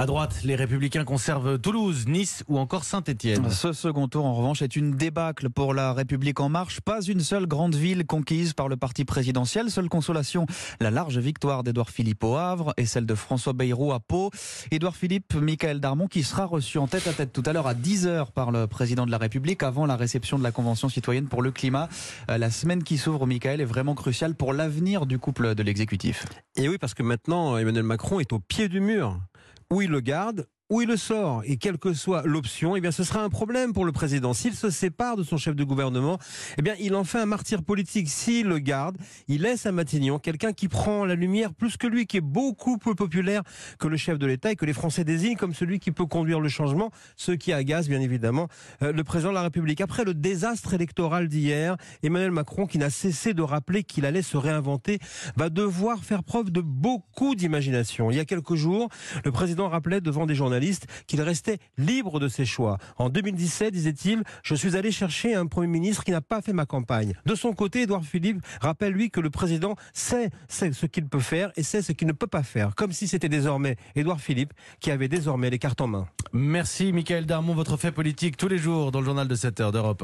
À droite, les Républicains conservent Toulouse, Nice ou encore Saint-Étienne. Ce second tour, en revanche, est une débâcle pour La République en marche. Pas une seule grande ville conquise par le parti présidentiel. Seule consolation, la large victoire d'Édouard Philippe au Havre et celle de François Bayrou à Pau. Édouard Philippe, Michaël Darmon, qui sera reçu en tête-à-tête tout à l'heure à 10h par le président de la République avant la réception de la Convention citoyenne pour le climat. La semaine qui s'ouvre, Michaël, est vraiment cruciale pour l'avenir du couple de l'exécutif. Et oui, parce que maintenant, Emmanuel Macron est au pied du mur. Où il le garde, où il le sort. Et quelle que soit l'option, eh bien, ce sera un problème pour le président. S'il se sépare de son chef de gouvernement, eh bien, il en fait un martyr politique. S'il le garde, il laisse à Matignon quelqu'un qui prend la lumière plus que lui, qui est beaucoup plus populaire que le chef de l'État et que les Français désignent comme celui qui peut conduire le changement, ce qui agace, bien évidemment, le président de la République. Après le désastre électoral d'hier, Emmanuel Macron, qui n'a cessé de rappeler qu'il allait se réinventer, va devoir faire preuve de beaucoup d'imagination. Il y a quelques jours, le président rappelait devant des journalistes qu'il restait libre de ses choix. En 2017, disait-il, je suis allé chercher un Premier ministre qui n'a pas fait ma campagne. De son côté, Édouard Philippe rappelle lui que le président sait ce qu'il peut faire et sait ce qu'il ne peut pas faire. Comme si c'était désormais Édouard Philippe qui avait désormais les cartes en main. Merci Michaël Darmon, votre fait politique tous les jours dans le journal de 7h d'Europe 1.